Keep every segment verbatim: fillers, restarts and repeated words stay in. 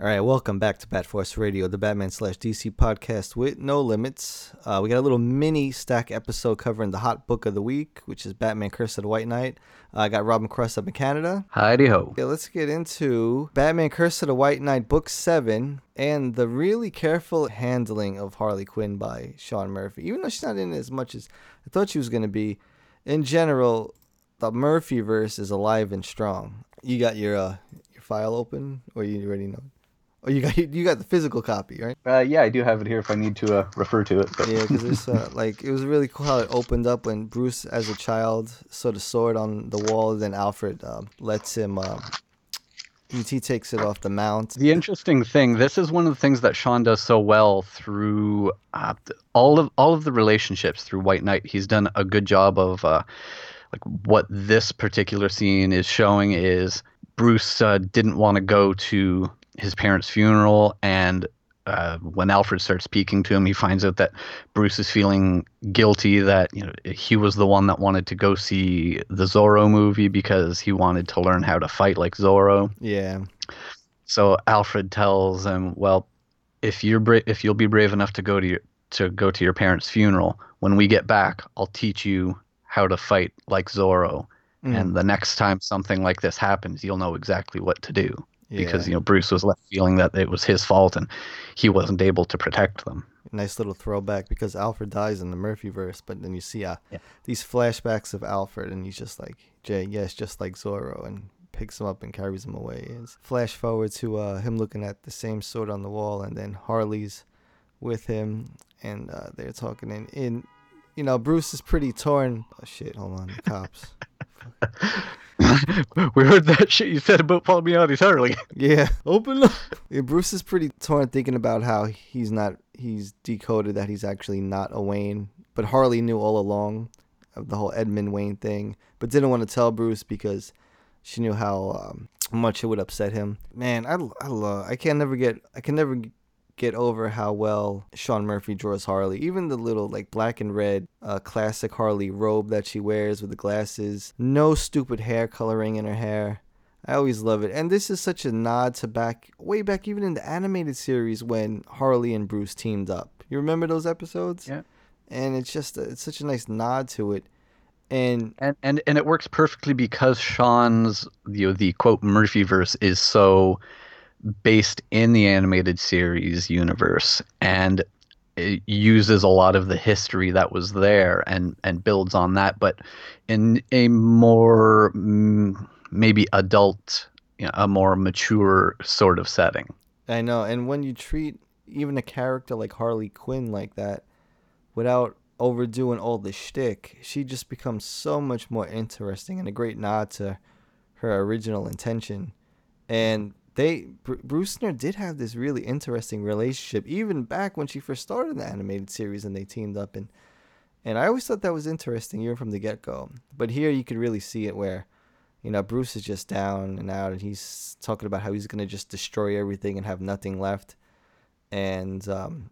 All right, welcome back to Bat Force Radio, the Batman slash D C podcast with no limits. Uh, we got a little mini stack episode covering the hot book of the week, which is Batman Curse of the White Knight. I uh, got Robin Cross up in Canada. Hidey ho. Yeah, let's get into Batman Curse of the White Knight, book seven, and the really careful handling of Harley Quinn by Sean Murphy. Even though she's not in it as much as I thought she was going to be, in general, the Murphyverse is alive and strong. You got your uh, your file open, or you already know? Oh, you got you got the physical copy, right? Uh, yeah, I do have it here if I need to uh, refer to it. But. Yeah, because it's uh, like it was really cool how it opened up when Bruce, as a child, saw the sword on the wall. Then Alfred uh, lets him. Uh, he takes it off the mount. The interesting thing, this is one of the things that Sean does so well through uh, all of all of the relationships through White Knight. He's done a good job of uh, like what this particular scene is showing is Bruce uh, didn't want to go to his parents' funeral, and uh, when Alfred starts speaking to him, he finds out that Bruce is feeling guilty that, you know, he was the one that wanted to go see the Zorro movie because he wanted to learn how to fight like Zorro. Yeah. So Alfred tells him, "Well, if you're bra- if you'll be brave enough to go to your to go to your parents' funeral, when we get back, I'll teach you how to fight like Zorro, mm. and the next time something like this happens, you'll know exactly what to do." Because, yeah. you know, Bruce was left feeling that it was his fault and he wasn't able to protect them. Nice little throwback, because Alfred dies in the Murphyverse, but then you see uh, yeah. these flashbacks of Alfred, and he's just like, Jay, yes, just like Zorro, and picks him up and carries him away. It's flash forward to uh, him looking at the same sword on the wall, and then Harley's with him, and uh, they're talking. And, and, you know, Bruce is pretty torn. Oh, shit, hold on, the cops. We heard that shit you said about Palmiotti's Harley. Yeah, open up. Yeah, Bruce is pretty torn, thinking about how he's not. He's decoded that he's actually not a Wayne, but Harley knew all along of the whole Edmund Wayne thing, but didn't want to tell Bruce because she knew how um, much it would upset him. Man, I I love. I can never get. I can never get over how well Sean Murphy draws Harley. Even the little like black and red uh, classic Harley robe that she wears with the glasses. No stupid hair coloring in her hair. I always love it. And this is such a nod to back, way back even in the animated series when Harley and Bruce teamed up. You remember those episodes? Yeah. And it's just, a, it's such a nice nod to it. And, and and and it works perfectly because Sean's, you know, the quote Murphyverse is so based in the animated series universe, and it uses a lot of the history that was there and and builds on that, but in a more maybe adult, you know, a more mature sort of setting. I know, and when you treat even a character like Harley Quinn like that, without overdoing all the shtick, she just becomes so much more interesting and a great nod to her original intention. And They Br- Bruce and her did have this really interesting relationship, even back when she first started the animated series and they teamed up. And and I always thought that was interesting, even from the get-go. But here you could really see it where, you know, Bruce is just down and out, and he's talking about how he's going to just destroy everything and have nothing left. And, um,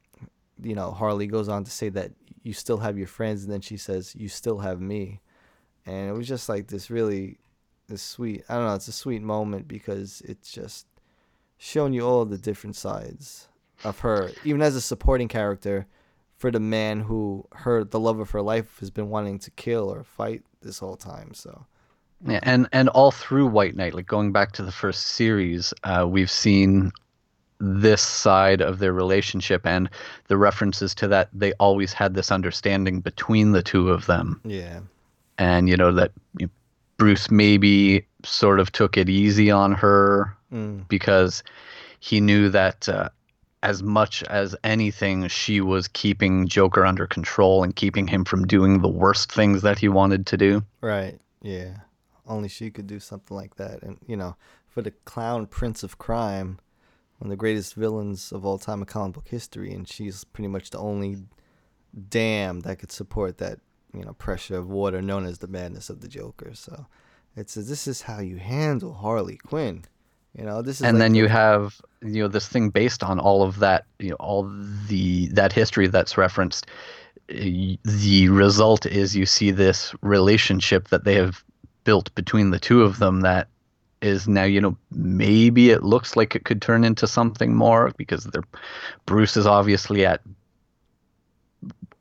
you know, Harley goes on to say that you still have your friends, and then she says, you still have me. And it was just like this really this sweet, I don't know, it's a sweet moment because it's just showing you all the different sides of her, even as a supporting character for the man who her the love of her life has been wanting to kill or fight this whole time. So yeah, and and all through White Knight, like going back to the first series, uh we've seen this side of their relationship, and the references to that they always had this understanding between the two of them. Yeah. And you know that you Bruce maybe sort of took it easy on her mm. because he knew that uh, as much as anything, she was keeping Joker under control and keeping him from doing the worst things that he wanted to do. Right. Yeah. Only she could do something like that. And, you know, for the clown prince of crime, one of the greatest villains of all time in comic book history, and she's pretty much the only dam that could support that, you know, pressure of water known as the madness of the Joker. So it's a, this is how you handle Harley Quinn. You know, this is and like then the, you have, you know, this thing based on all of that, you know, all the that history that's referenced. The result is you see this relationship that they have built between the two of them that is now, you know, maybe it looks like it could turn into something more, because they're, Bruce is obviously at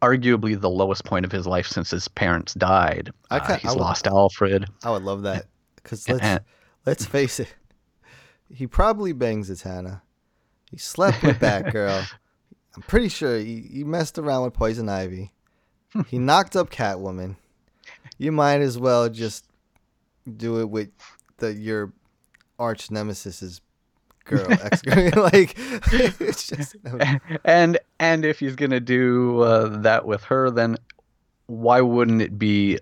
arguably the lowest point of his life since his parents died. I kinda, uh, he's I would, lost Alfred. I would love that, because let's, let's face it. He probably bangs his Hannah. He slept with Batgirl. I'm pretty sure he, he messed around with Poison Ivy. He knocked up Catwoman. You might as well just do it with the, your arch nemesis's girl. Like, it's just, no. And and if he's gonna do uh, that with her, then why wouldn't it be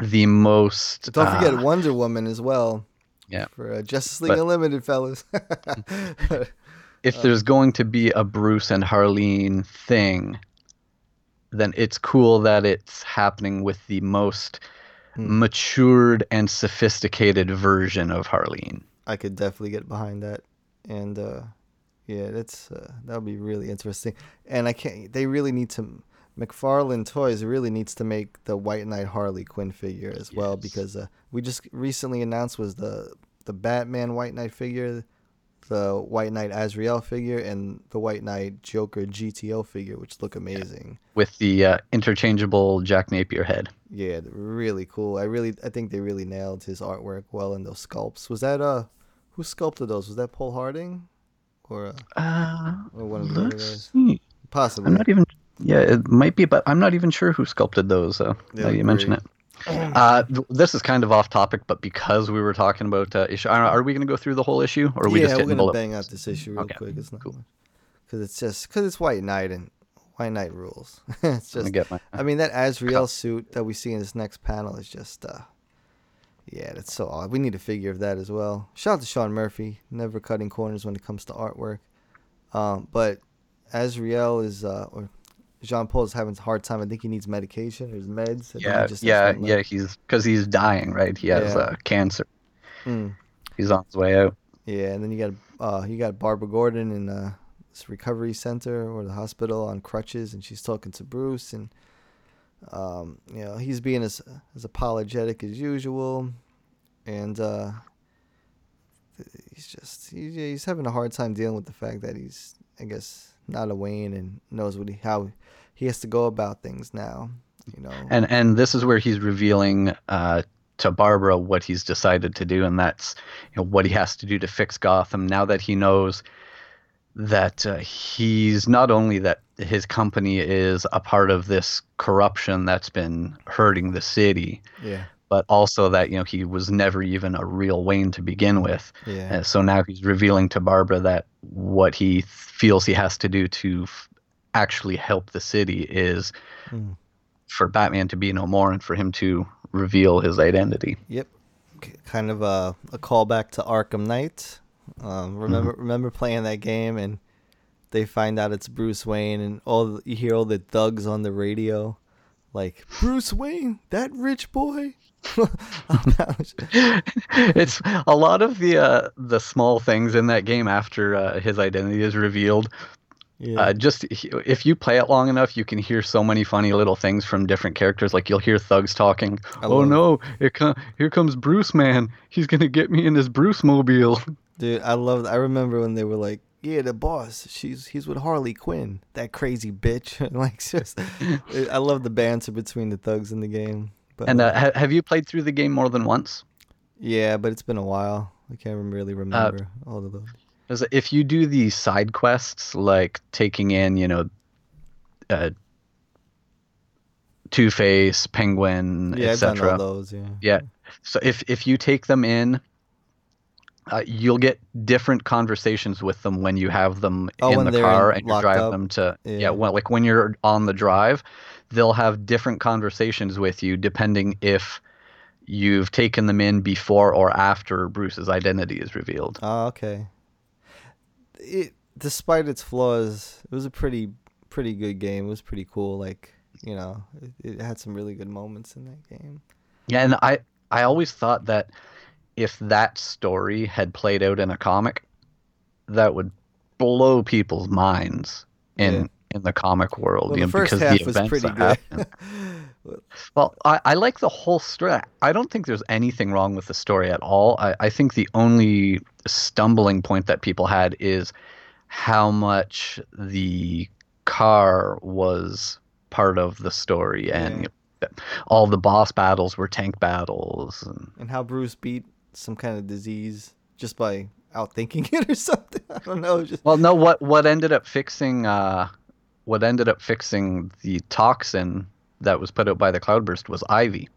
the most? Don't forget uh, Wonder Woman as well. Yeah, for uh, Justice League but, Unlimited, fellas. If there's going to be a Bruce and Harleen thing, then it's cool that it's happening with the most hmm. matured and sophisticated version of Harleen. I could definitely get behind that, and uh, yeah, that's uh, that would be really interesting. And I can't. They really need to. McFarlane Toys really needs to make the White Knight Harley Quinn figure as yes. well, because uh, we just recently announced was the the Batman White Knight figure, the White Knight Azrael figure, and the White Knight Joker G T O figure, which look amazing. Yeah. With the uh, interchangeable Jack Napier head. Yeah, really cool. I really, I think they really nailed his artwork well in those sculpts. Was that uh, who sculpted those? Was that Paul Harding, or uh, uh or one of those? Possibly. I'm not even. Yeah, it might be, but I'm not even sure who sculpted those, so yeah, now you mention it. Uh, this is kind of off topic, but because we were talking about uh, issue, are we going to go through the whole issue, or are we yeah, just hitting bullet? Yeah, we're going to bang out this issue real okay. quick. It's not cool because it's just because it's White Knight and White Knight rules. It's just, get my, I mean, that Azrael suit that we see in this next panel is just, uh, yeah, that's so odd. We need a figure of that as well. Shout out to Sean Murphy, never cutting corners when it comes to artwork. Um, but Azrael is, uh, or Jean-Paul is having a hard time. I think he needs medication. There's meds. Yeah, just yeah, yeah. He's because he's dying, right? He has yeah. uh, cancer. Mm. He's on his way out. Yeah, and then you got uh, you got Barbara Gordon in uh, this recovery center or the hospital on crutches, and she's talking to Bruce, and um, you know, he's being as as apologetic as usual, and uh, he's just he's, he's having a hard time dealing with the fact that he's, I guess, not a Wayne and knows what he how he has to go about things now, you know. And and this is where he's revealing uh, to Barbara what he's decided to do, and that's, you know, what he has to do to fix Gotham now that he knows that uh, he's not only that his company is a part of this corruption that's been hurting the city, yeah, but also that, you know, he was never even a real Wayne to begin with. Yeah. Uh, so now he's revealing to Barbara that what he th- feels he has to do to f- actually help the city is mm. for Batman to be no more and for him to reveal his identity. Yep. Kind of a, a callback to Arkham Knight. Um, remember, mm-hmm. remember playing that game and they find out it's Bruce Wayne, and all the, you hear all the thugs on the radio like, Bruce Wayne, that rich boy. It's a lot of the uh, the small things in that game after uh, his identity is revealed. Yeah. Uh, just if you play it long enough, you can hear so many funny little things from different characters. Like you'll hear thugs talking. Oh no! It com- here comes Bruce Man. He's gonna get me in his Bruce Mobile. Dude, I love. I remember when they were like, "Yeah, the boss. She's he's with Harley Quinn, that crazy bitch." Like, just, I love the banter between the thugs in the game. But, and uh, ha- have you played through the game more than once? Yeah, but it's been a while. I can't really remember uh, all of those. If you do the side quests, like taking in, you know, uh, Two Face, Penguin, yeah, et cetera. Yeah, I've done all those, yeah. Yeah, So if if you take them in, uh, you'll get different conversations with them when you have them oh, in the car and you drive up. them to yeah, yeah well, like when you're on the drive, they'll have different conversations with you depending if you've taken them in before or after Bruce's identity is revealed. Oh, okay. It, despite its flaws, it was a pretty pretty good game. It was pretty cool. Like, you know, it, it had some really good moments in that game. Yeah, and I, I always thought that if that story had played out in a comic, that would blow people's minds in yeah. in the comic world. Well, you the know, first because half the was pretty good. Well, I, I like the whole story. I don't think there's anything wrong with the story at all. I, I think the only stumbling point that people had is how much the car was part of the story, and yeah. all the boss battles were tank battles. And, and how Bruce beat some kind of disease just by outthinking it or something. I don't know. Just... Well, no, what, what ended up fixing uh, what ended up fixing the toxin that was put out by the Cloudburst was Ivy.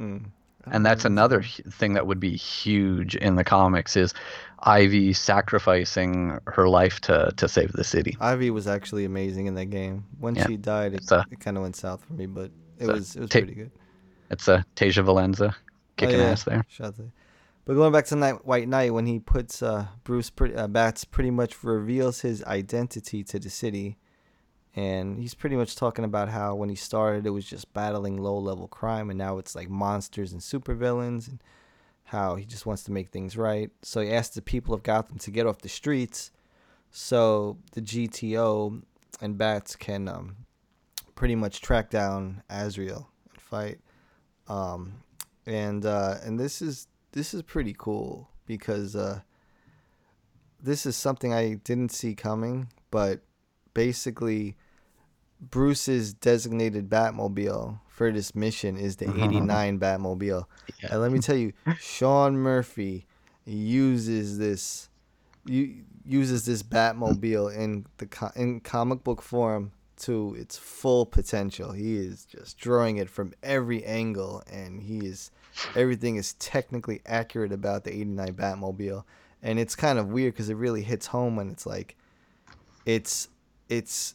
Mm. That and that's another thing that would be huge in the comics, is Ivy sacrificing her life to, to save the city. Ivy was actually amazing in that game. When yeah. she died, it, a, it kind of went south for me, but it was it was ta- pretty good. It's a Tasia Valenza kicking oh, yeah. ass there. But going back to Night, White Knight, when he puts uh, Bruce pretty, uh, Bats pretty much reveals his identity to the city. And he's pretty much talking about how when he started, it was just battling low-level crime, and now it's like monsters and supervillains, and how he just wants to make things right. So he asked the people of Gotham to get off the streets so the G T O and Bats can um, pretty much track down Azrael and fight. Um, and uh, and this is this is pretty cool, because uh, this is something I didn't see coming, but... Basically, Bruce's designated Batmobile for this mission is the eighty-nine Batmobile. Yeah. And let me tell you, Sean Murphy uses this uses this Batmobile in the in comic book form to its full potential. He is just drawing it from every angle, and he is everything is technically accurate about the eighty-nine Batmobile. And it's kind of weird because it really hits home when it's like it's. It's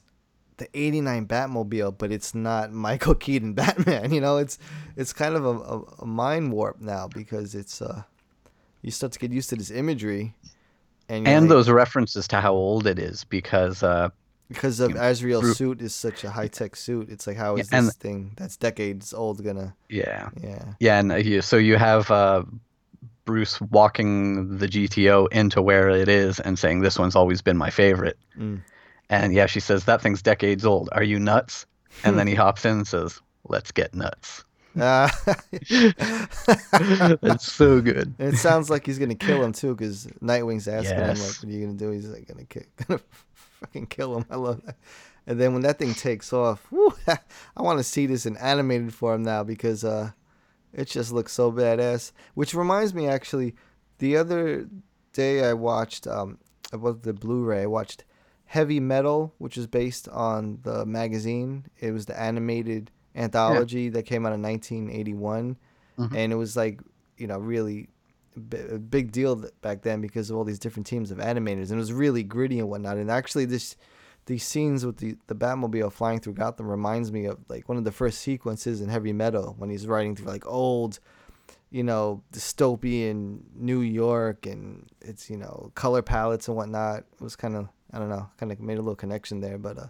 the eighty-nine Batmobile, but it's not Michael Keaton Batman. You know, it's it's kind of a, a, a mind warp now, because it's uh, you start to get used to this imagery, and and like, those references to how old it is, because uh, because of Azrael's know, suit is such a high tech suit. It's like, how is yeah, this thing that's decades old gonna? Yeah, yeah, yeah. And so you have uh, Bruce walking the G T O into where it is and saying, "This one's always been my favorite." Mm. And yeah, she says, that thing's decades old. Are you nuts? And then he hops in and says, let's get nuts. Uh, That's so good. And it sounds like he's going to kill him, too, because Nightwing's asking yes. him, like, what are you going to do? He's like, going to fucking kill him. I love that. And then when that thing takes off, whew, I want to see this in animated form now, because uh, it just looks so badass. Which reminds me, actually, the other day I watched, um, about the Blu-ray, I watched Heavy Metal, which is based on the magazine. It was the animated anthology yeah. that came out in nineteen eighty-one. Mm-hmm. And it was like, you know, really a big deal back then because of all these different teams of animators. And it was really gritty and whatnot. And actually, this these scenes with the, the Batmobile flying through Gotham reminds me of like one of the first sequences in Heavy Metal when he's riding through like old, you know, dystopian New York, and it's, you know, color palettes and whatnot. It was kind of... I don't know, kind of made a little connection there, but uh,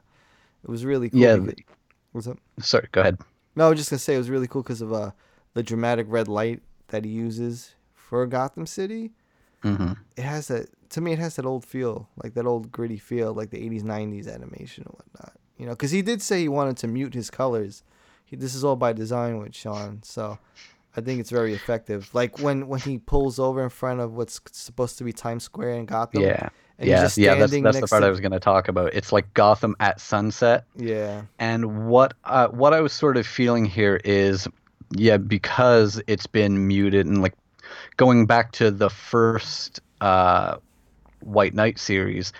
it was really cool. Yeah. Because, what's up? Sorry, go ahead. No, I was just going to say it was really cool because of uh, the dramatic red light that he uses for Gotham City. Mm-hmm. It has that, to me, it has that old feel, like that old gritty feel, like the eighties, nineties animation and whatnot. You know, because he did say he wanted to mute his colors. He, this is all by design with Sean, so I think it's very effective. Like when, when he pulls over in front of what's supposed to be Times Square in Gotham. Yeah. And yeah, yeah, that's that's the part to... I was going to talk about. It's like Gotham at sunset. Yeah. And what uh, what I was sort of feeling here is, yeah, because it's been muted, and like going back to the first uh, White Knight series,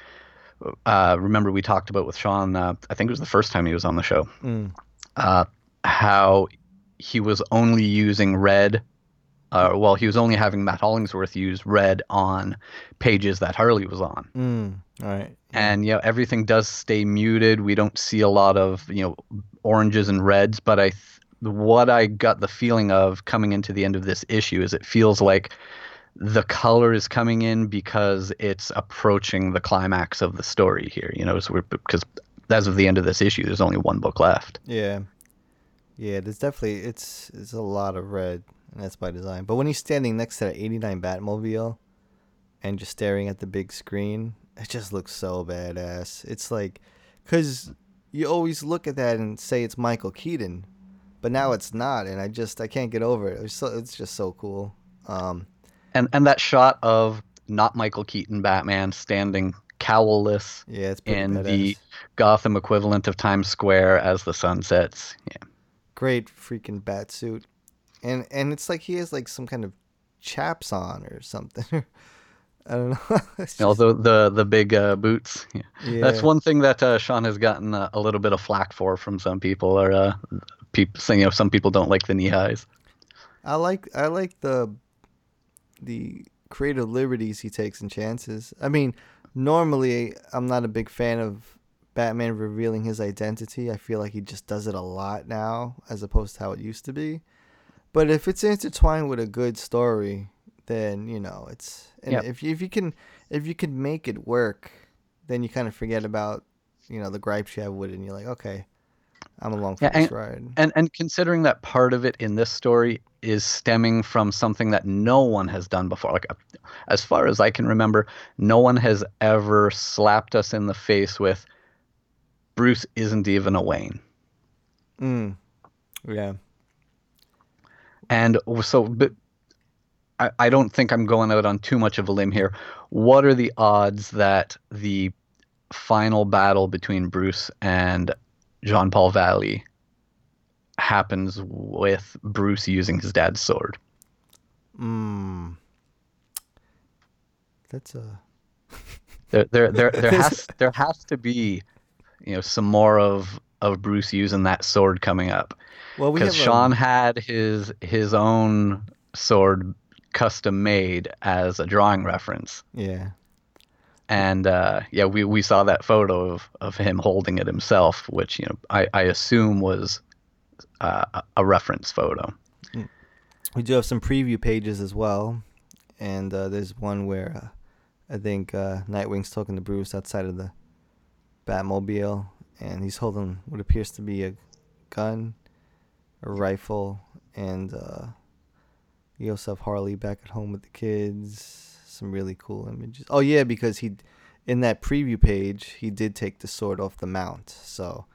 uh, remember we talked about with Sean, uh, I think it was the first time he was on the show, mm. uh, how he was only using red uh, well, he was only having Matt Hollingsworth use red on pages that Harley was on. Mm, all right. And, you know, everything does stay muted. We don't see a lot of, you know, oranges and reds, but I th- what I got the feeling of coming into the end of this issue is it feels like the color is coming in because it's approaching the climax of the story here, you know, so we're, because as of the end of this issue, there's only one book left. Yeah. Yeah, there's definitely, it's it's a lot of red, and that's by design. But when he's standing next to that eighty-nine Batmobile and just staring at the big screen, it just looks so badass. It's like, because you always look at that and say it's Michael Keaton, but now it's not, and I just, I can't get over it. It's, so, it's just so cool. Um, and, and that shot of not Michael Keaton Batman standing cowlless yeah, it's in badass. The Gotham equivalent of Times Square as the sun sets. Yeah. Great freaking bat suit, and and it's like he has like some kind of chaps on or something. I don't know. Just... Although the the big uh, boots, yeah. Yeah. That's one thing that uh, Sean has gotten uh, a little bit of flack for from some people, or uh, people saying, you know, some people don't like the knee highs. I like I like the the creative liberties he takes and chances. I mean, normally I'm not a big fan of Batman revealing his identity. I feel like he just does it a lot now as opposed to how it used to be. But if it's intertwined with a good story, then, you know, it's, and yep. if you, if you can if you can make it work, then you kind of forget about, you know, the gripes you have with it, and you're like, okay, I'm along for yeah, this and, ride. And and considering that part of it in this story is stemming from something that no one has done before. Like, as far as I can remember, no one has ever slapped us in the face with Bruce isn't even a Wayne. Mm. Yeah. And so, but I, I don't think I'm going out on too much of a limb here. What are the odds that the final battle between Bruce and Jean-Paul Valley happens with Bruce using his dad's sword? Mm. That's a... there, there, there, there has, there has to be... you know, some more of, of Bruce using that sword coming up. Well, we because Sean a... had his his own sword custom made as a drawing reference. Yeah. And uh, yeah, we, we saw that photo of, of him holding it himself, which, you know, I, I assume was uh, a reference photo. We do have some preview pages as well. And uh, there's one where uh, I think uh, Nightwing's talking to Bruce outside of the Batmobile, and he's holding what appears to be a gun, a rifle, and uh, you also have Harley back at home with the kids. Some really cool images. Oh yeah, because he, in that preview page, he did take the sword off the mount. So,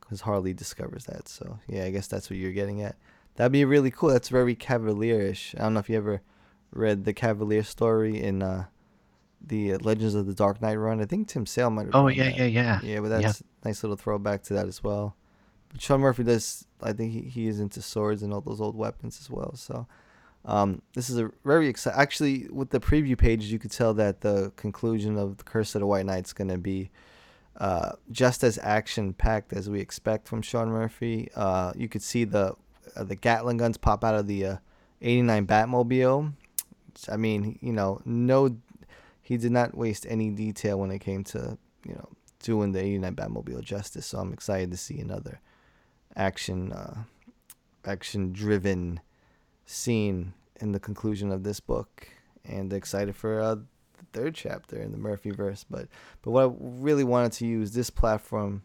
because Harley discovers that. So yeah, I guess that's what you're getting at. That'd be really cool. That's very Cavalier-ish. I don't know if you ever read the Cavalier story in. Uh, The Legends of the Dark Knight run. I think Tim Sale might have. Oh, yeah, that. yeah, yeah. Yeah, but that's yeah. a nice little throwback to that as well. But Sean Murphy does, I think he, he is into swords and all those old weapons as well. So um, this is a very exciting. Actually, with the preview pages, you could tell that the conclusion of The Curse of the White Knight is going to be uh, just as action-packed as we expect from Sean Murphy. Uh, you could see the, uh, the Gatling guns pop out of the uh, eighty-nine Batmobile. I mean, you know, no... He did not waste any detail when it came to, you know, doing the eighty-nine Batmobile justice. So I'm excited to see another action, uh, action-driven scene in the conclusion of this book, and excited for uh, the third chapter in the Murphyverse. But but what I really wanted to use this platform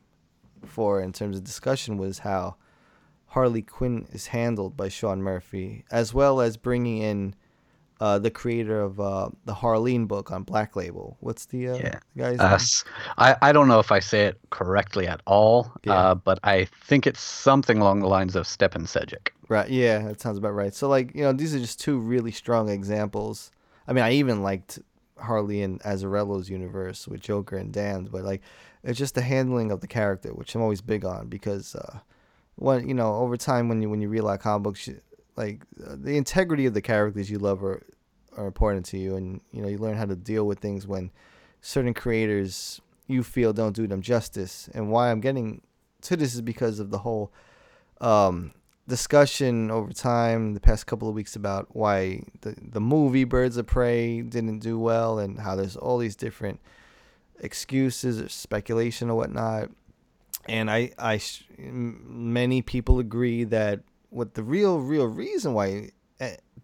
for in terms of discussion was how Harley Quinn is handled by Sean Murphy, as well as bringing in. Uh, the creator of uh, the Harleen book on Black Label. What's the, uh, yeah. the guy's uh, name? I, I don't know if I say it correctly at all, yeah. uh, but I think it's something along the lines of Stepan Sejic. Right, yeah, that sounds about right. So, like, you know, these are just two really strong examples. I mean, I even liked Harley in Azzarello's universe with Joker and Dan's, but, like, it's just the handling of the character, which I'm always big on, because, uh, when, you know, over time when you, when you read like comic books, you, like uh, the integrity of the characters you love are, are important to you, and you know you learn how to deal with things when certain creators you feel don't do them justice. And why I'm getting to this is because of the whole um, discussion over time the past couple of weeks about why the, the movie Birds of Prey didn't do well and how there's all these different excuses or speculation or whatnot. And I, I many people agree that what the real, real reason why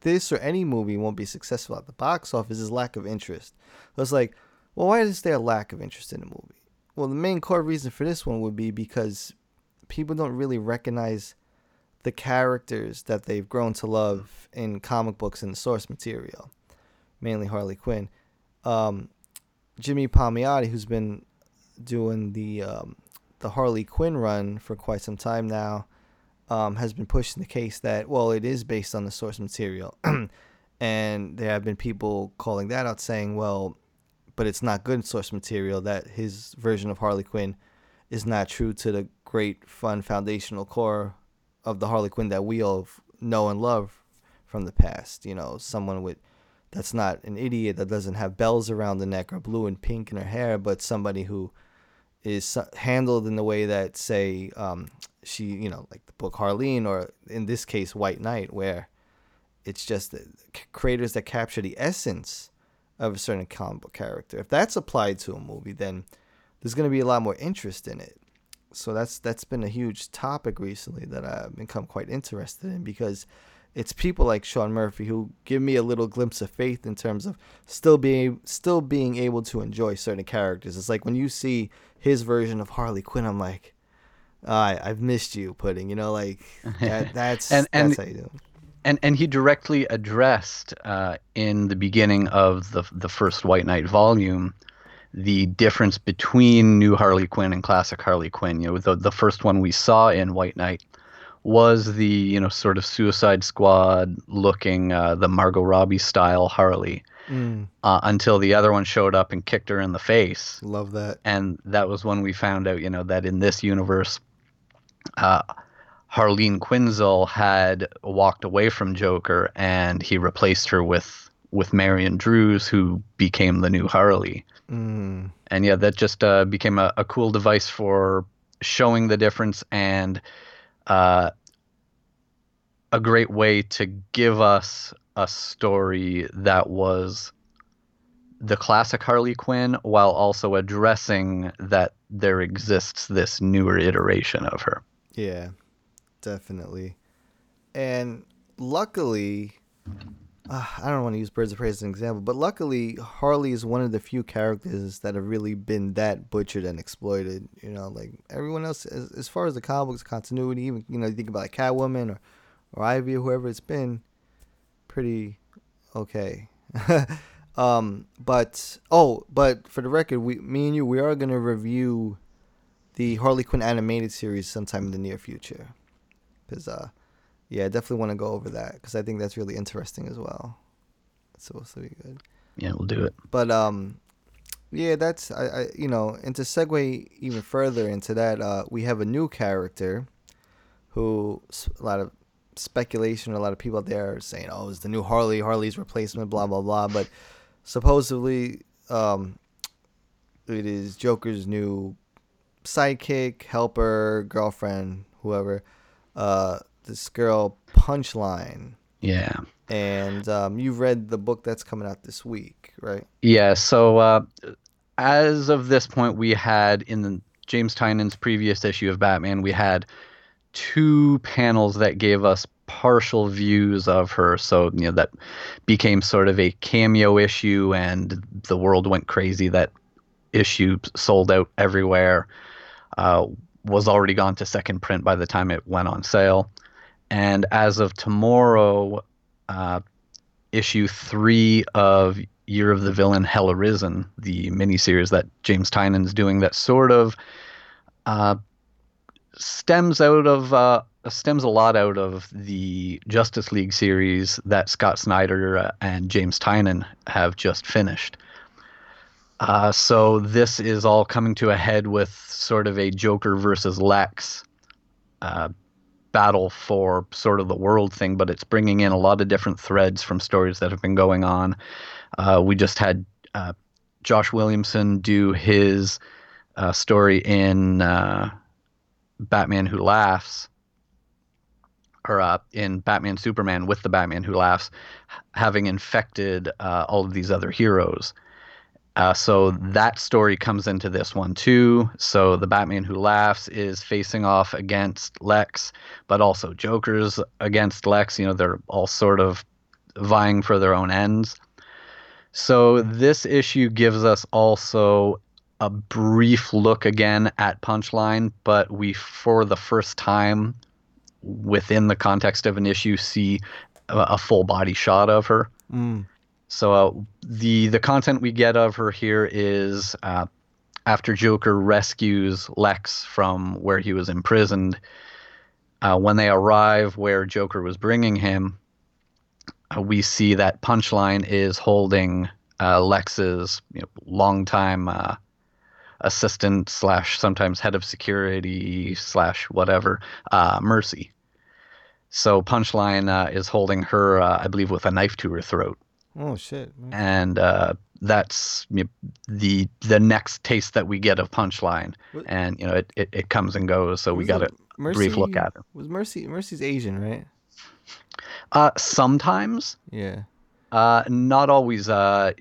this or any movie won't be successful at the box office is lack of interest. So it's like, well, why is there a lack of interest in a movie? Well, the main core reason for this one would be because people don't really recognize the characters that they've grown to love in comic books and the source material, mainly Harley Quinn. Um, Jimmy Palmiotti, who's been doing the um, the Harley Quinn run for quite some time now, um, has been pushing the case that, well, it is based on the source material. And there have been people calling that out saying, well, but it's not good source material, that his version of Harley Quinn is not true to the great, fun, foundational core of the Harley Quinn that we all know and love from the past. You know, someone with that's not an idiot, that doesn't have bells around the neck or blue and pink in her hair, but somebody who is handled in the way that, say, um, she, you know, like the book Harleen, or in this case, White Knight, where it's just creators that capture the essence of a certain comic book character. If that's applied to a movie, then there's going to be a lot more interest in it. So that's that's been a huge topic recently that I've become quite interested in, because it's people like Sean Murphy who give me a little glimpse of faith in terms of still being still being able to enjoy certain characters. It's like when you see his version of Harley Quinn, I'm like, I I've missed you, Pudding. You know, like that, that's and, and, that's how you do it. And and he directly addressed uh, in the beginning of the the first White Knight volume the difference between new Harley Quinn and classic Harley Quinn. You know, the the first one we saw in White Knight was the, you know, sort of Suicide Squad looking, uh, the Margot Robbie style Harley, mm. uh, until the other one showed up and kicked her in the face. Love that. And that was when we found out, you know, that in this universe, uh, Harleen Quinzel had walked away from Joker, and he replaced her with with Marion Drews, who became the new Harley. Mm. And yeah, that just uh, became a, a cool device for showing the difference, and uh, a great way to give us a story that was the classic Harley Quinn while also addressing that there exists this newer iteration of her. Yeah, definitely. And luckily, Uh, I don't want to use Birds of Prey as an example, but luckily Harley is one of the few characters that have really been that butchered and exploited. You know, like everyone else, as, as far as the comic books continuity, even, you know, you think about like Catwoman or, or Ivy or whoever, it's been pretty okay. um, but, oh, but for the record, we, me and you, we are going to review the Harley Quinn animated series sometime in the near future. Because, uh, yeah, I definitely want to go over that because I think that's really interesting as well. It's supposed to be good. Yeah, we'll do it. But um, yeah, that's I, I you know, and to segue even further into that, uh, we have a new character who a lot of speculation, a lot of people out there are saying, oh, it's the new Harley, Harley's replacement, blah blah blah. But supposedly, um, it is Joker's new sidekick, helper, girlfriend, whoever. Uh. This girl Punchline. Yeah. And um, you've read the book that's coming out this week, right? Yeah. So uh, as of this point, we had in the, James Tynion's previous issue of Batman, we had two panels that gave us partial views of her. So, you know, that became sort of a cameo issue, and the world went crazy. That issue sold out everywhere. Uh, was already gone to second print by the time it went on sale. And as of tomorrow, uh, issue three of Year of the Villain, Hell Arisen, the miniseries that James Tynion's doing that sort of uh, stems out of uh, stems a lot out of the Justice League series that Scott Snyder and James Tynion have just finished. Uh, so this is all coming to a head with sort of a Joker versus Lex uh battle for sort of the world thing, but it's bringing in a lot of different threads from stories that have been going on. Uh, we just had uh, Josh Williamson do his uh, story in uh, Batman Who Laughs, or uh, in Batman Superman with the Batman Who Laughs, having infected uh, all of these other heroes. Uh, so that story comes into this one too. So the Batman Who Laughs is facing off against Lex, but also Joker's against Lex. You know, they're all sort of vying for their own ends. So this issue gives us also a brief look again at Punchline, but we, for the first time within the context of an issue, see a, a full body shot of her. Mm. So uh, the the content we get of her here is uh, after Joker rescues Lex from where he was imprisoned, uh, when they arrive where Joker was bringing him, uh, we see that Punchline is holding uh, Lex's you know, longtime uh, assistant slash sometimes head of security slash whatever, uh, Mercy. So Punchline uh, is holding her, uh, I believe, with a knife to her throat. Oh shit! Man. And uh, that's you know, the the next taste that we get of Punchline, what? And you know it, it, it comes and goes. So we got a Mercy, brief look at her. Was Mercy Mercy's Asian, right? Uh, sometimes. Yeah. Uh, not always. Uh,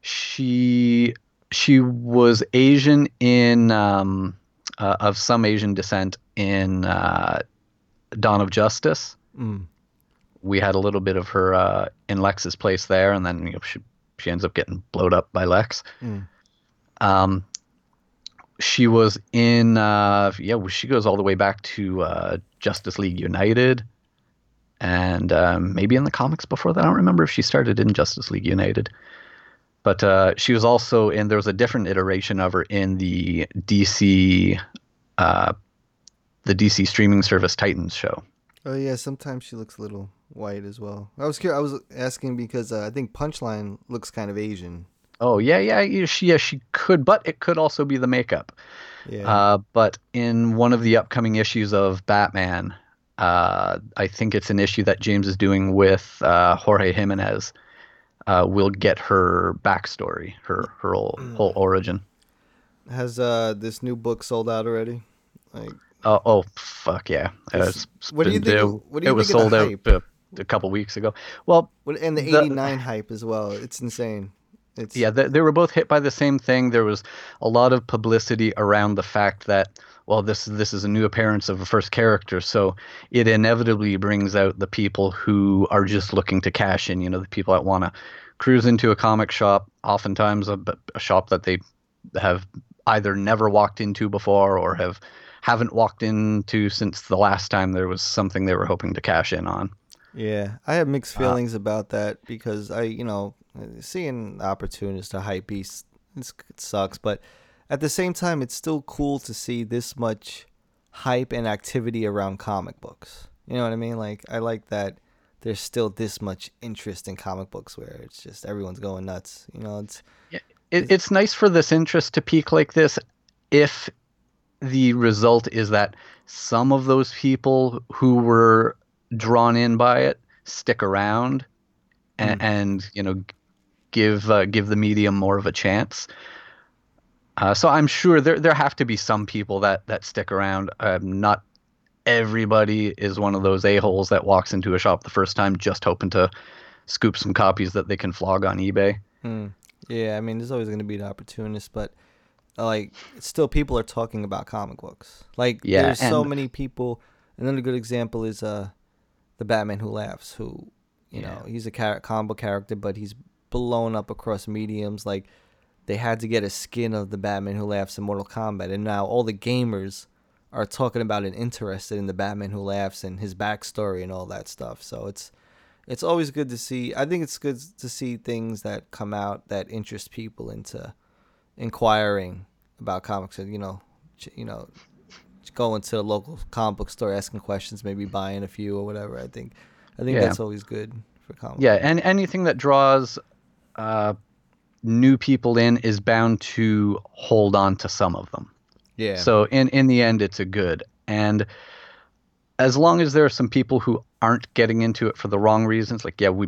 she she was Asian in um uh, of some Asian descent in uh, Dawn of Justice. Mm. We had a little bit of her uh, in Lex's place there, and then you know, she she ends up getting blowed up by Lex. Mm. Um, she was in uh, yeah, well, she goes all the way back to uh, Justice League United, and um, maybe in the comics before that. I don't remember if she started in Justice League United, but uh, she was also in. There was a different iteration of her in the D C, uh, the D C streaming service Titans show. Oh yeah, sometimes she looks a little white as well. I was curious, I was asking because uh, I think Punchline looks kind of Asian. Oh yeah, yeah, she yeah she could, but it could also be the makeup. Yeah. Uh, but in one of the upcoming issues of Batman, uh, I think it's an issue that James is doing with uh, Jorge Jimenez. Uh, we'll get her backstory, her her whole, whole origin. Has uh, this new book sold out already? Like. Uh, oh, fuck yeah. It's, it's what do you think? Due. What do you it think was sold out a, a couple weeks ago. Well, and the eighty-nine the, hype as well. It's insane. It's, yeah, they, they were both hit by the same thing. There was a lot of publicity around the fact that, well, this, this is a new appearance of a first character. So it inevitably brings out the people who are just looking to cash in, you know, the people that want to cruise into a comic shop, oftentimes a, a shop that they have either never walked into before or have... haven't walked into since the last time there was something they were hoping to cash in on. Yeah, I have mixed feelings uh, about that because I, you know, seeing opportunists to hype beast, it sucks. But at the same time, it's still cool to see this much hype and activity around comic books. You know what I mean? Like, I like that there's still this much interest in comic books where it's just everyone's going nuts. You know, it's... Yeah, it, it's, it's nice for this interest to peak like this if... The result is that some of those people who were drawn in by it stick around and, mm. and you know, give uh, give the medium more of a chance. Uh, so I'm sure there there have to be some people that, that stick around. Um, not everybody is one of those a-holes that walks into a shop the first time just hoping to scoop some copies that they can flog on eBay. Mm. Yeah, I mean, there's always going to be an opportunist, but... Like, still people are talking about comic books. Like, yeah, there's so many people. Another good example is uh, the Batman Who Laughs, who, you yeah. know, he's a car- combo character, but he's blown up across mediums. Like, they had to get a skin of the Batman Who Laughs in Mortal Kombat, and now all the gamers are talking about and interested in the Batman Who Laughs and his backstory and all that stuff. So it's it's always good to see. I think it's good to see things that come out that interest people into inquiring about comics, and you know, you know, going to a local comic book store, asking questions, maybe buying a few or whatever. I think, I think yeah. that's always good for comics. Yeah, and anything that draws uh, new people in is bound to hold on to some of them. Yeah. So in in the end, it's a good. And as long as there are some people who aren't getting into it for the wrong reasons, like yeah, we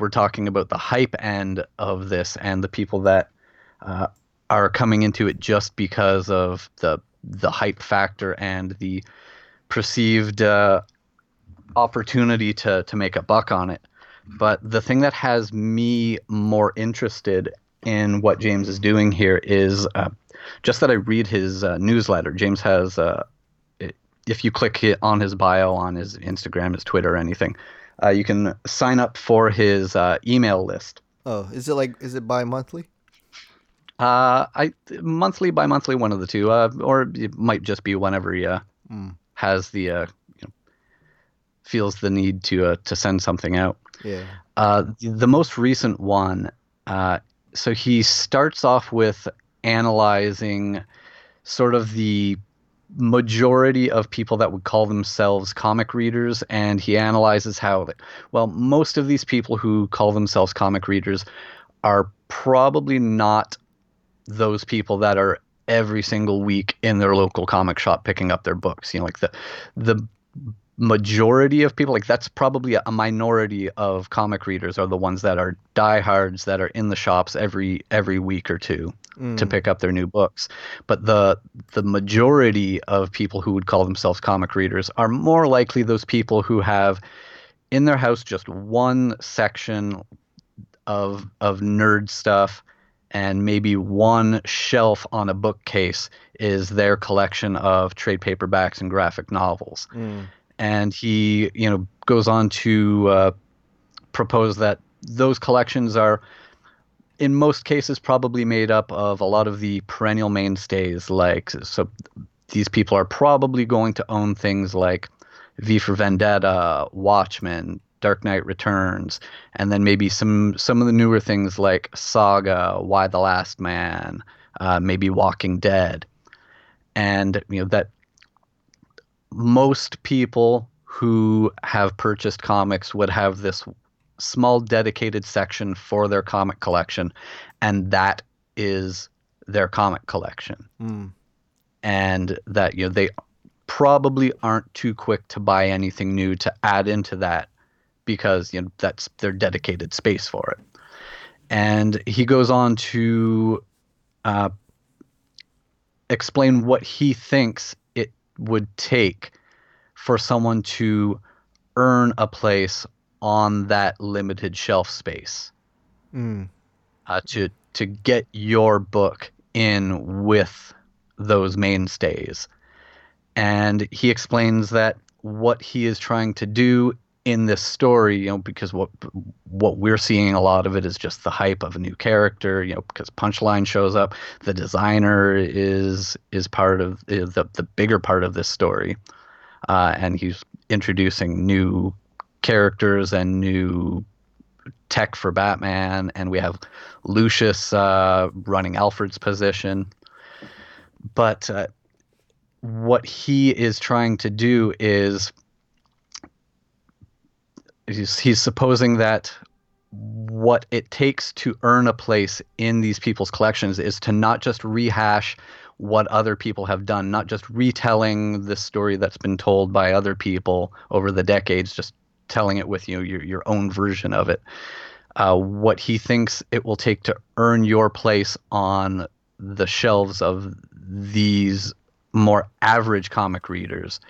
we're talking about the hype end of this, and the people that Uh, are coming into it just because of the the hype factor and the perceived uh, opportunity to to make a buck on it. But the thing that has me more interested in what James is doing here is uh, just that I read his uh, newsletter. James has, uh, it, if you click on his bio, on his Instagram, his Twitter, or anything, uh, you can sign up for his uh, email list. Oh, is it like, is it bi-monthly? Uh, I monthly, bi-monthly, one of the two, uh, or it might just be whenever he uh, mm. has the, uh, you know, feels the need to uh, to send something out. Yeah. Uh, the most recent one. Uh, so he starts off with analyzing sort of the majority of people that would call themselves comic readers, and he analyzes how that, well, most of these people who call themselves comic readers are probably not those people that are every single week in their local comic shop picking up their books. You know, like the the majority of people, like that's probably a minority of comic readers are the ones that are diehards that are in the shops every every week or two mm. to pick up their new books. But the the majority of people who would call themselves comic readers are more likely those people who have in their house just one section of of nerd stuff, and maybe one shelf on a bookcase is their collection of trade paperbacks and graphic novels. Mm. And he, you know, goes on to uh, propose that those collections are, in most cases, probably made up of a lot of the perennial mainstays. Like, so these people are probably going to own things like V for Vendetta, Watchmen, Dark Knight Returns, and then maybe some some of the newer things like Saga, Why the Last Man, uh, maybe Walking Dead. And you know that most people who have purchased comics would have this small dedicated section for their comic collection, and that is their comic collection. Mm. And that, you know, they probably aren't too quick to buy anything new to add into that, because you know that's their dedicated space for it. And he goes on to uh, explain what he thinks it would take for someone to earn a place on that limited shelf space, mm. uh, to to get your book in with those mainstays. And he explains that what he is trying to do in this story, you know, because what what we're seeing a lot of it is just the hype of a new character, you know, because Punchline shows up, the designer is is part of is the the bigger part of this story, uh, and he's introducing new characters and new tech for Batman, and we have Lucius uh, running Alfred's position, but uh, what he is trying to do is, He's, he's supposing that what it takes to earn a place in these people's collections is to not just rehash what other people have done, not just retelling the story that's been told by other people over the decades, just telling it with, you know, your, your own version of it. Uh, what he thinks it will take to earn your place on the shelves of these more average comic readers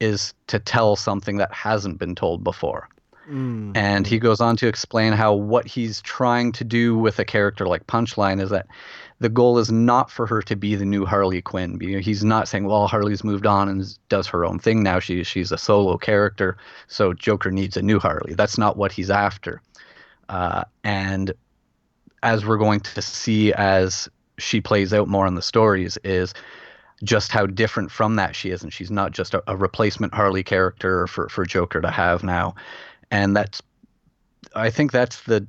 is to tell something that hasn't been told before. Mm. And he goes on to explain how what he's trying to do with a character like Punchline is that the goal is not for her to be the new Harley Quinn. He's not saying, well, Harley's moved on and does her own thing now. She, she's a solo character, so Joker needs a new Harley. That's not what he's after. Uh, and as we're going to see as she plays out more in the stories is just how different from that she is. And she's not just a, a replacement Harley character for, for Joker to have now. And that's, I think that's the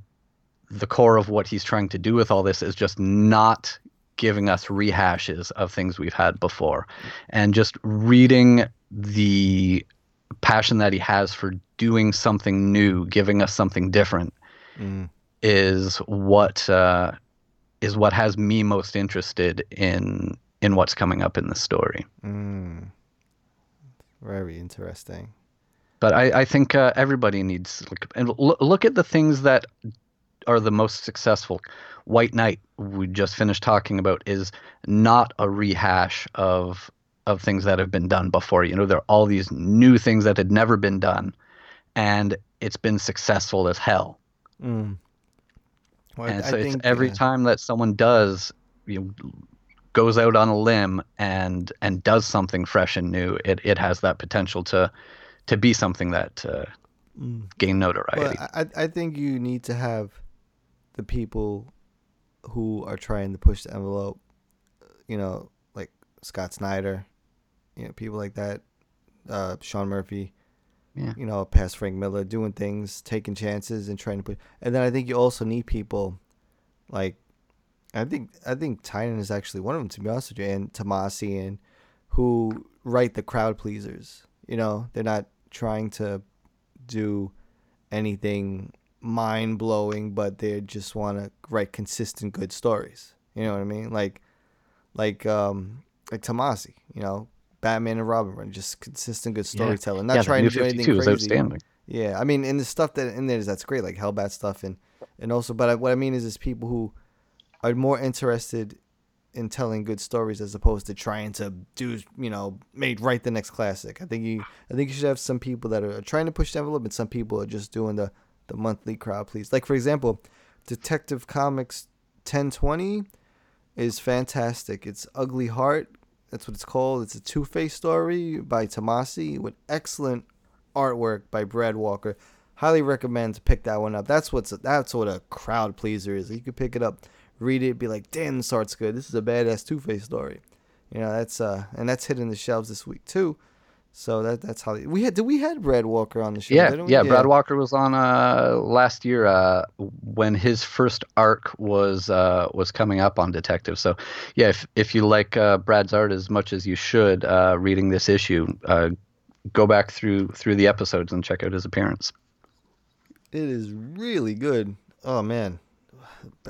the core of what he's trying to do with all this, is just not giving us rehashes of things we've had before. And just reading the passion that he has for doing something new, giving us something different, mm. is what uh, is what has me most interested in in what's coming up in the story. Mm. Very interesting. But I, I think uh, everybody needs like, and l- look at the things that are the most successful. White Knight, we just finished talking about, is not a rehash of of things that have been done before. You know, there are all these new things that had never been done, and it's been successful as hell. Mm. Well, and I, so I it's think, every yeah. time that someone does, you know, goes out on a limb and and does something fresh and new, it, it has that potential to to be something that uh, mm. gain notoriety. Well, I I think you need to have the people who are trying to push the envelope, you know, like Scott Snyder, you know, people like that, uh, Sean Murphy, yeah. you know, past Frank Miller, doing things, taking chances and trying to push. And then I think you also need people like, I think I think Tynan is actually one of them, to be honest with you, and Tomasi, and who write the crowd pleasers. You know, they're not trying to do anything mind blowing, but they just want to write consistent good stories. You know what I mean? Like, like, um, like Tomasi. You know, Batman and Robin Run, just consistent good storytelling. Yeah. Not yeah, trying to do anything crazy. New fifty-two is outstanding. Yeah, I mean, and the stuff that in there is that's great, like Hellbat stuff, and and also, but I, what I mean is, is people who are more interested in telling good stories as opposed to trying to do, you know, make write the next classic. I think you, I think you should have some people that are trying to push the envelope, and some people are just doing the, the monthly crowd please. Like for example, Detective Comics ten twenty is fantastic. It's Ugly Heart. That's what it's called. It's a Two Face story by Tomasi with excellent artwork by Brad Walker. Highly recommend to pick that one up. That's what's that's what a crowd pleaser is. You could pick it up, read it, be like, damn, this art's good. This is a badass Two-Face story. You know, that's uh and that's hitting the shelves this week too. So that that's how they, we had did we had Brad Walker on the show, yeah, didn't we? Yeah, yeah, Brad Walker was on uh last year uh when his first arc was uh was coming up on Detective. So yeah, if if you like uh Brad's art as much as you should, uh reading this issue, uh go back through through the episodes and check out his appearance. It is really good. Oh man.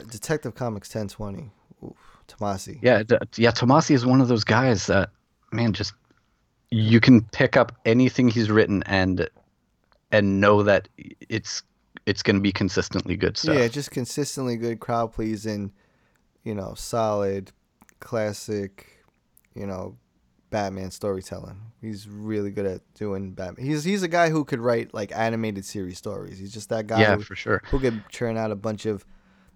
Detective Comics ten twenty. Oof, Tomasi. Yeah, d- yeah, Tomasi is one of those guys that, man, just you can pick up anything he's written and and know that it's it's going to be consistently good stuff. Yeah, just consistently good, crowd pleasing, you know, solid, classic, you know, Batman storytelling. He's really good at doing Batman. He's he's a guy who could write like animated series stories. He's just that guy. Yeah, who, for sure. Who could churn out a bunch of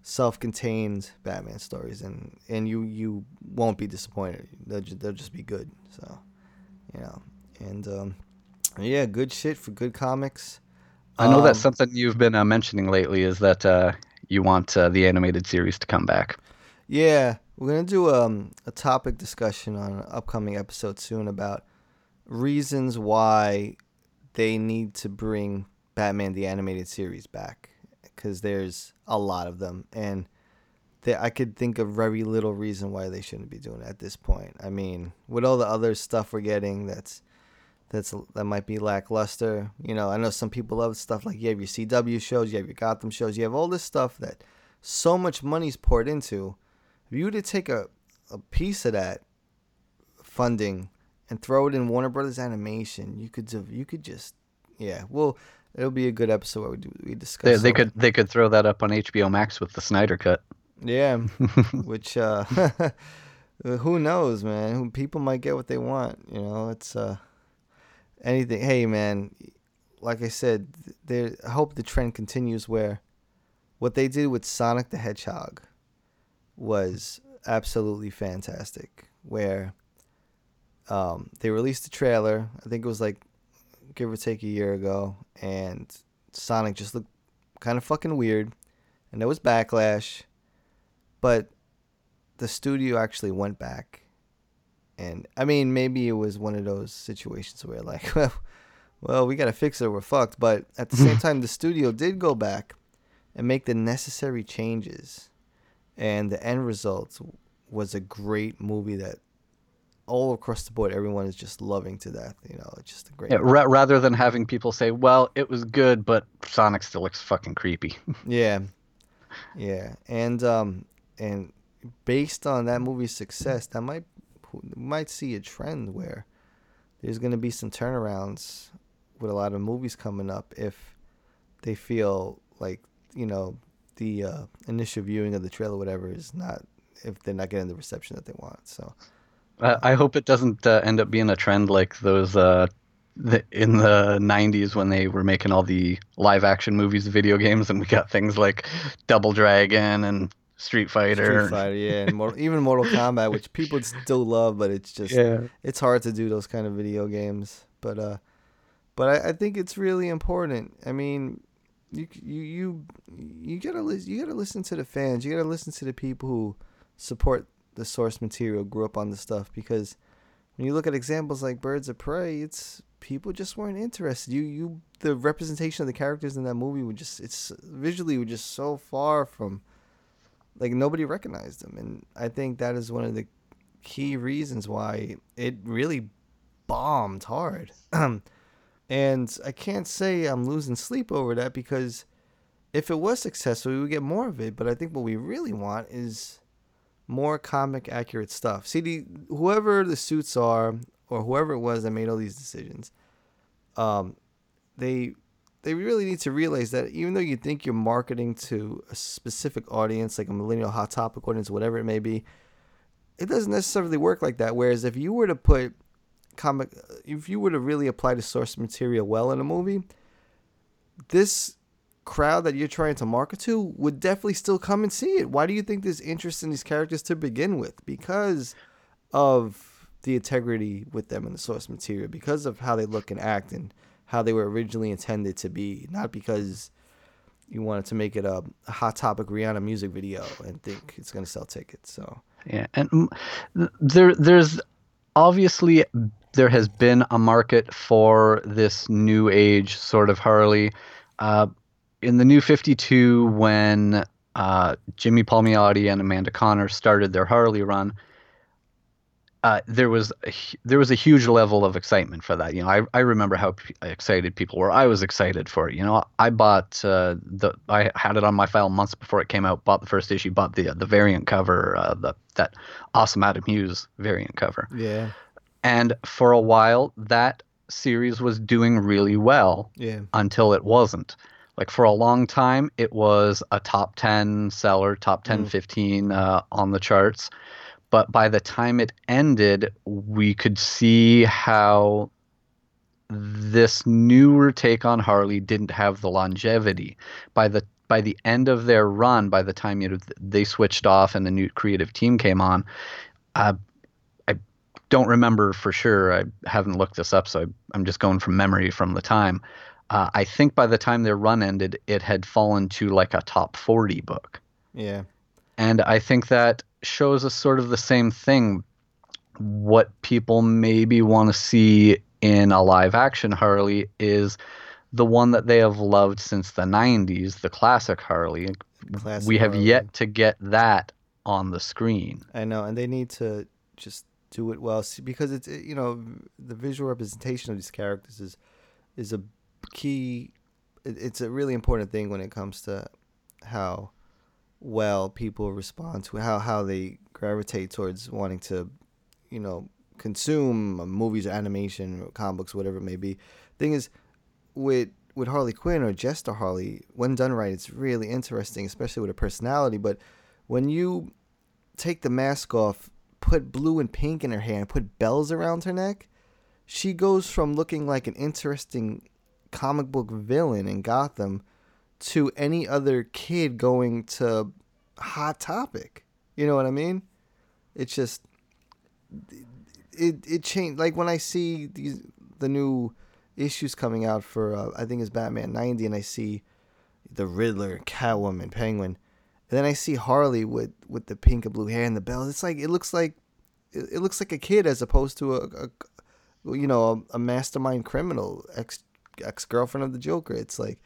self-contained Batman stories, and and you you won't be disappointed. They'll, they'll just be good. So you know, and um yeah, good shit for good comics. I know um, that's something you've been uh, mentioning lately, is that uh you want uh, the animated series to come back. Yeah, we're gonna do um a topic discussion on an upcoming episode soon about reasons why they need to bring Batman the Animated Series back, because there's a lot of them, and they, I could think of very little reason why they shouldn't be doing it at this point. I mean, with all the other stuff we're getting, that's that's that might be lackluster. You know, I know some people love stuff like you have your C W shows, you have your Gotham shows, you have all this stuff that so much money's poured into. If you were to take a, a piece of that funding and throw it in Warner Brothers Animation, you could you could just yeah, well. It'll be a good episode where we, do, we discuss. They, they could they could throw that up on H B O Max with the Snyder Cut. Yeah, which uh, who knows, man? People might get what they want. You know, it's uh, anything. Hey, man, like I said, there. I hope the trend continues where what they did with Sonic the Hedgehog was absolutely fantastic. Where um, they released the trailer. I think it was like, give or take a year ago, and Sonic just looked kind of fucking weird, and there was backlash, but the studio actually went back, and I mean, maybe it was one of those situations where like, well, well we gotta fix it or we're fucked, but at the same time, the studio did go back and make the necessary changes, and the end result was a great movie that all across the board, everyone is just loving to death. You know, it's just a great. Yeah, ra- rather than having people say, "Well, it was good, but Sonic still looks fucking creepy." Yeah, yeah, and um, and based on that movie's success, that might might see a trend where there's going to be some turnarounds with a lot of movies coming up if they feel like, you know, the uh, initial viewing of the trailer, or whatever, is not, if they're not getting the reception that they want. So. I hope it doesn't uh, end up being a trend like those uh, the, in the nineties when they were making all the live action movies, video games, and we got things like Double Dragon and Street Fighter. Street Fighter, yeah, and Mortal, even Mortal Kombat, which people still love, but it's just yeah. it's hard to do those kind of video games. But uh, but I, I think it's really important. I mean, you you you you gotta you gotta listen to the fans. You gotta listen to the people who support the source material, grew up on the stuff, because when you look at examples like Birds of Prey, it's people just weren't interested. You you the representation of the characters in that movie would just it's visually were just so far from. Like, nobody recognized them, and I think that is one of the key reasons why it really bombed hard. And I can't say I'm losing sleep over that, because if it was successful, we would get more of it. But I think what we really want is more comic accurate stuff. See, the, whoever the suits are, or whoever it was that made all these decisions, um, they... they really need to realize that even though you think you're marketing to a specific audience, like a millennial Hot Topic audience, whatever it may be, it doesn't necessarily work like that. Whereas if you were to put comic, if you were to really apply the source material well in a movie, this crowd that you're trying to market to would definitely still come and see it. Why do you think there's interest in these characters to begin with? Because of the integrity with them and the source material, because of how they look and act and how they were originally intended to be, not because you wanted to make it a Hot Topic Rihanna music video and think it's going to sell tickets. So yeah, and there, there's obviously there has been a market for this new age sort of Harley. Uh, in the New fifty-two, when uh, Jimmy Palmiotti and Amanda Connor started their Harley run, Uh, there was a, there was a huge level of excitement for that. You know, I, I remember how p- excited people were. I was excited for it. You know, I bought uh, the I had it on my file months before it came out. Bought the first issue. Bought the the variant cover. Uh, the that awesome Adam Hughes variant cover. Yeah. And for a while, that series was doing really well. Yeah. Until it wasn't. Like, for a long time, it was a top ten seller, top ten, mm. fifteen uh, on the charts. But by the time it ended, we could see how this newer take on Harley didn't have the longevity. By the by the end of their run, by the time you know, they switched off and the new creative team came on, uh, I don't remember for sure. I haven't looked this up, so I, I'm just going from memory from the time. Uh, I think by the time their run ended, it had fallen to like a top forty book. Yeah. And I think that shows us sort of the same thing, what people maybe want to see in a live action Harley is the one that they have loved since the nineties, the classic Harley. Classic we have Harley. Yet to get that on the screen. I know, and they need to just do it well, because it's, you know, the visual representation of these characters is is a key, it's a really important thing when it comes to how well people respond to how how they gravitate towards wanting to, you know, consume movies, animation, comic books, whatever it may be. Thing is, with with Harley Quinn or just a Harley, when done right, it's really interesting, especially with her personality. But when you take the mask off, put blue and pink in her hair, and put bells around her neck, she goes from looking like an interesting comic book villain in Gotham to any other kid going to Hot Topic. You know what I mean? It's just, it it changed. Like, when I see these the new issues coming out for, uh, I think it's Batman ninety, and I see the Riddler, Catwoman, Penguin, and then I see Harley with, with the pink and blue hair and the bells. It's like, it looks like, it, it looks like a kid as opposed to a, a you know, a, a mastermind criminal, ex, ex-girlfriend of the Joker. It's like...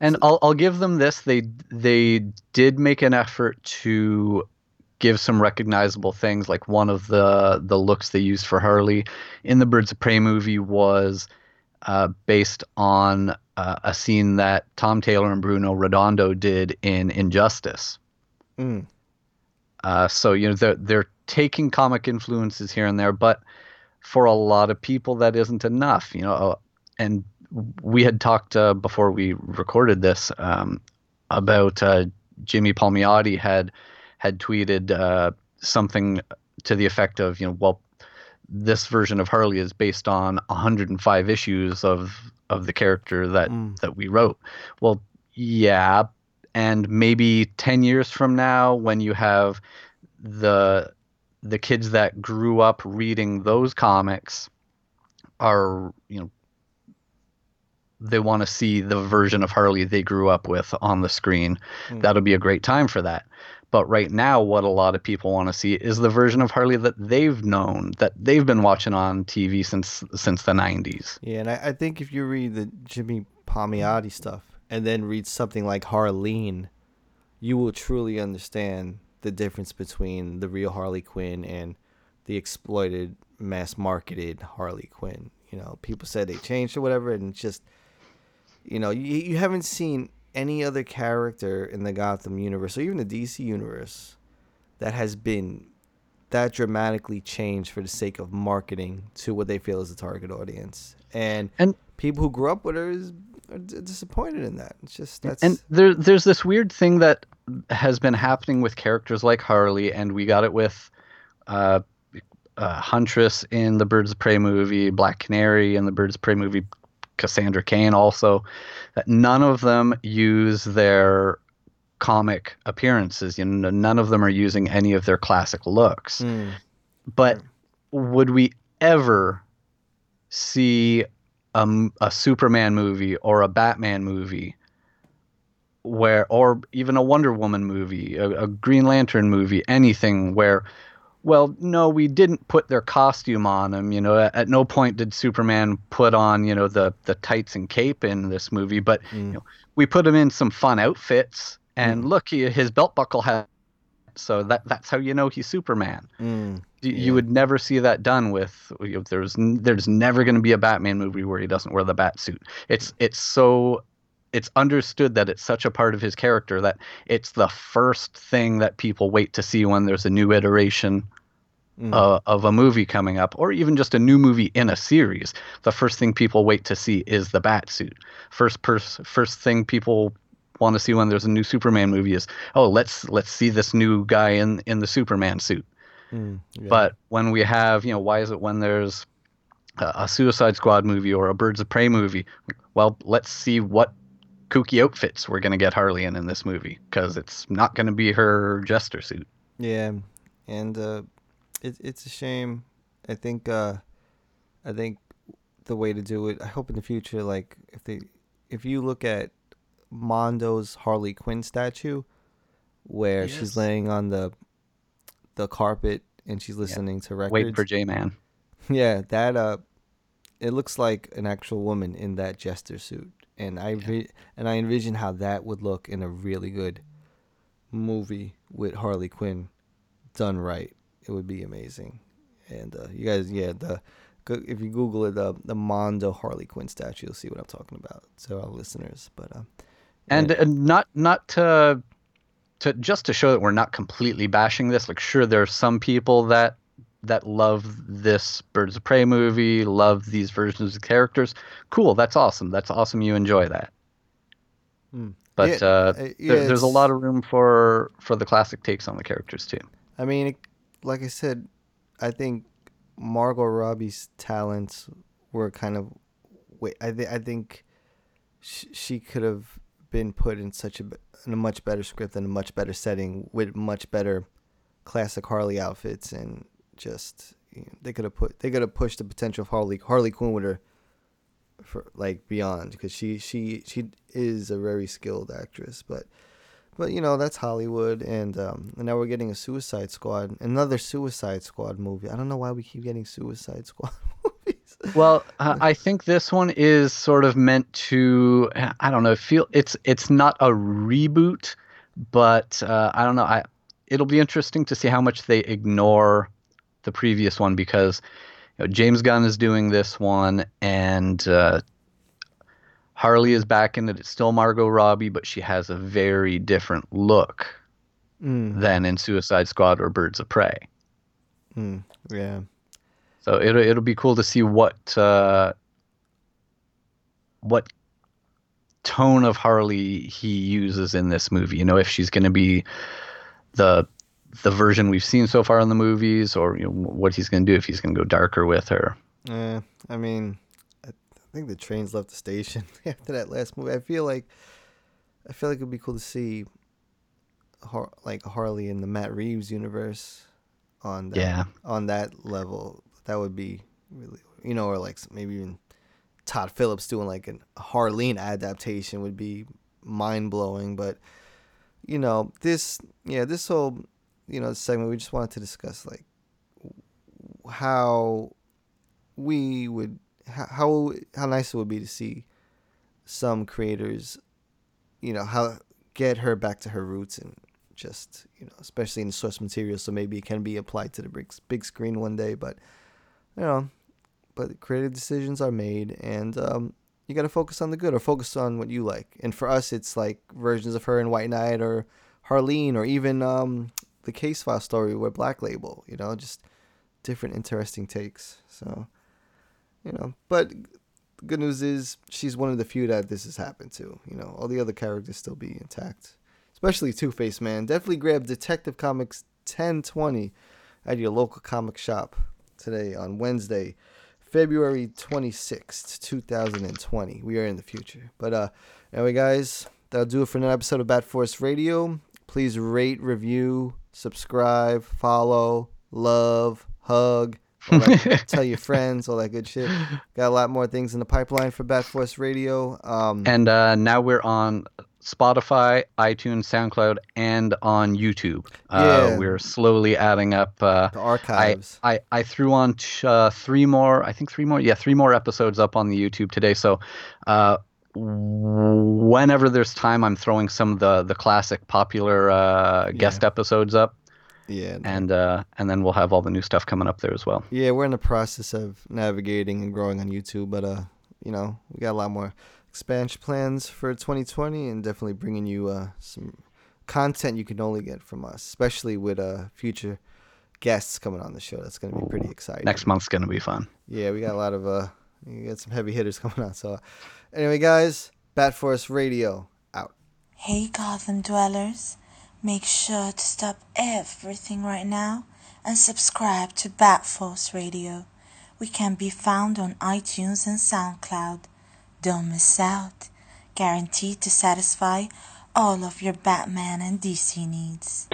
And I'll I'll give them this. They they did make an effort to give some recognizable things. Like, one of the the looks they used for Harley in the Birds of Prey movie was uh, based on uh, a scene that Tom Taylor and Bruno Redondo did in Injustice. Mm. Uh, so, you know, they're, they're taking comic influences here and there, but for a lot of people that isn't enough, you know, and we had talked uh, before we recorded this um, about uh, Jimmy Palmiotti had had tweeted uh, something to the effect of, you know, well, this version of Harley is based on one hundred five issues of of the character that mm. that we wrote. Well, yeah, and maybe ten years from now, when you have the the kids that grew up reading those comics are, you know, they want to see the version of Harley they grew up with on the screen. Mm. That'll be a great time for that. But right now, what a lot of people want to see is the version of Harley that they've known, that they've been watching on T V since since the nineties. Yeah, and I, I think if you read the Jimmy Palmiotti stuff and then read something like Harleen, you will truly understand the difference between the real Harley Quinn and the exploited, mass-marketed Harley Quinn. You know, people said they changed or whatever, and just, you know, you, you haven't seen any other character in the Gotham universe or even the D C universe that has been that dramatically changed for the sake of marketing to what they feel is the target audience. And, and people who grew up with her is, are disappointed in that. It's just that's and there, there's this weird thing that has been happening with characters like Harley, and we got it with uh, uh, Huntress in the Birds of Prey movie, Black Canary in the Birds of Prey movie, Cassandra Cain also, that none of them use their comic appearances. You know, none of them are using any of their classic looks. Mm. But would we ever see a, a Superman movie or a Batman movie where, or even a Wonder Woman movie, a, a Green Lantern movie, anything where, well, no, we didn't put their costume on him. You know, at, at no point did Superman put on, you know, the, the tights and cape in this movie, but mm. you know, we put him in some fun outfits, and mm. look, he, his belt buckle had, so that that's how you know he's Superman. Mm. You, yeah. you would never see that done with. You know, there's there's never going to be a Batman movie where he doesn't wear the bat suit. It's it's so. It's understood that it's such a part of his character that it's the first thing that people wait to see when there's a new iteration mm. uh, of a movie coming up, or even just a new movie in a series. The first thing people wait to see is the Batsuit. First pers- first thing people want to see when there's a new Superman movie is, oh, let's let's see this new guy in, in the Superman suit. Mm, yeah. But when we have, you know, why is it when there's a, a Suicide Squad movie or a Birds of Prey movie, well, let's see what kooky outfits we're going to get Harley in in this movie, because it's not going to be her jester suit. Yeah, and uh, it, it's a shame. I think uh, I think the way to do it, I hope in the future, like if they, if you look at Mondo's Harley Quinn statue, where yes. she's laying on the the carpet and she's listening yeah. to records. Wait for J-Man. Yeah, that uh, it looks like an actual woman in that jester suit. And I re- and I envision how that would look in a really good movie with Harley Quinn done right. It would be amazing. And uh, you guys, yeah, the if you Google it, uh, the Mondo Harley Quinn statue, you'll see what I'm talking about. So our listeners, but um, and, and, and not not to to just to show that we're not completely bashing this. Like, sure, there are some people that that love this Birds of Prey movie, love these versions of characters. Cool, that's awesome. That's awesome you enjoy that. Mm. But yeah, uh, yeah, there, there's a lot of room for, for the classic takes on the characters, too. I mean, like I said, I think Margot Robbie's talents were kind of... I, th- I think sh- she could have been put in such a, in a much better script and a much better setting with much better classic Harley outfits and... Just you know, they could have put they could have pushed the potential of Harley Harley Quinn with her for like beyond, because she, she she is a very skilled actress, but but you know, that's Hollywood, and um and now we're getting a Suicide Squad, another Suicide Squad movie. I don't know why we keep getting Suicide Squad movies. Well, uh, I think this one is sort of meant to I don't know feel it's it's not a reboot, but uh, I don't know I it'll be interesting to see how much they ignore the previous one, because you know, James Gunn is doing this one, and uh, Harley is back in it. It's still Margot Robbie, but she has a very different look mm. than in Suicide Squad or Birds of Prey. Mm. Yeah. So it'll it'll be cool to see what uh, what tone of Harley he uses in this movie. You know, if she's going to be the the version we've seen so far in the movies, or you know, what he's going to do if he's going to go darker with her. Yeah, I mean, I think the train's left the station after that last movie. I feel like, I feel like it'd be cool to see, Har- like Harley in the Matt Reeves universe, on that, yeah. on that level. That would be really, you know, or like maybe even Todd Phillips doing like a Harleen adaptation would be mind blowing. But you know, this, yeah, this whole, you know, segment, we just wanted to discuss like how we would, how how nice it would be to see some creators, you know, how get her back to her roots, and just, you know, especially in source material, so maybe it can be applied to the big, big screen one day. But you know, but creative decisions are made, and um, you got to focus on the good, or focus on what you like. And for us, it's like versions of her in White Knight, or Harleen, or even um, the Case File story with Black Label, you know, just different interesting takes. So, you know, but the good news is she's one of the few that this has happened to, you know, all the other characters still be intact, especially Two Face, man. Definitely grab Detective Comics ten twenty at your local comic shop today on Wednesday, February twenty-sixth, twenty twenty. We are in the future. But uh, anyway, guys, that'll do it for another episode of Bat Force Radio. Please rate, review, subscribe, follow, love, hug, all that, tell your friends, all that good shit. Got a lot more things in the pipeline for Bat Force Radio. Um, and uh, now we're on Spotify, iTunes, SoundCloud, and on YouTube. Uh, yeah. We're slowly adding up uh, the archives. I, I, I threw on t- uh, three more, I think three more, yeah, three more episodes up on the YouTube today. So uh, whenever there's time, I'm throwing some of the, the classic popular uh, guest yeah. episodes up. Yeah. And uh, and then we'll have all the new stuff coming up there as well. Yeah, we're in the process of navigating and growing on YouTube, but uh, you know, we got a lot more expansion plans for twenty twenty, and definitely bringing you uh, some content you can only get from us, especially with uh, future guests coming on the show. That's going to be pretty exciting. Next month's going to be fun. Yeah, we got a lot of uh, we got some heavy hitters coming on. So uh, anyway, guys, Bat Force Radio out. Hey, Gotham dwellers, make sure to stop everything right now and subscribe to Bat Force Radio. We can be found on iTunes and SoundCloud. Don't miss out. Guaranteed to satisfy all of your Batman and D C needs.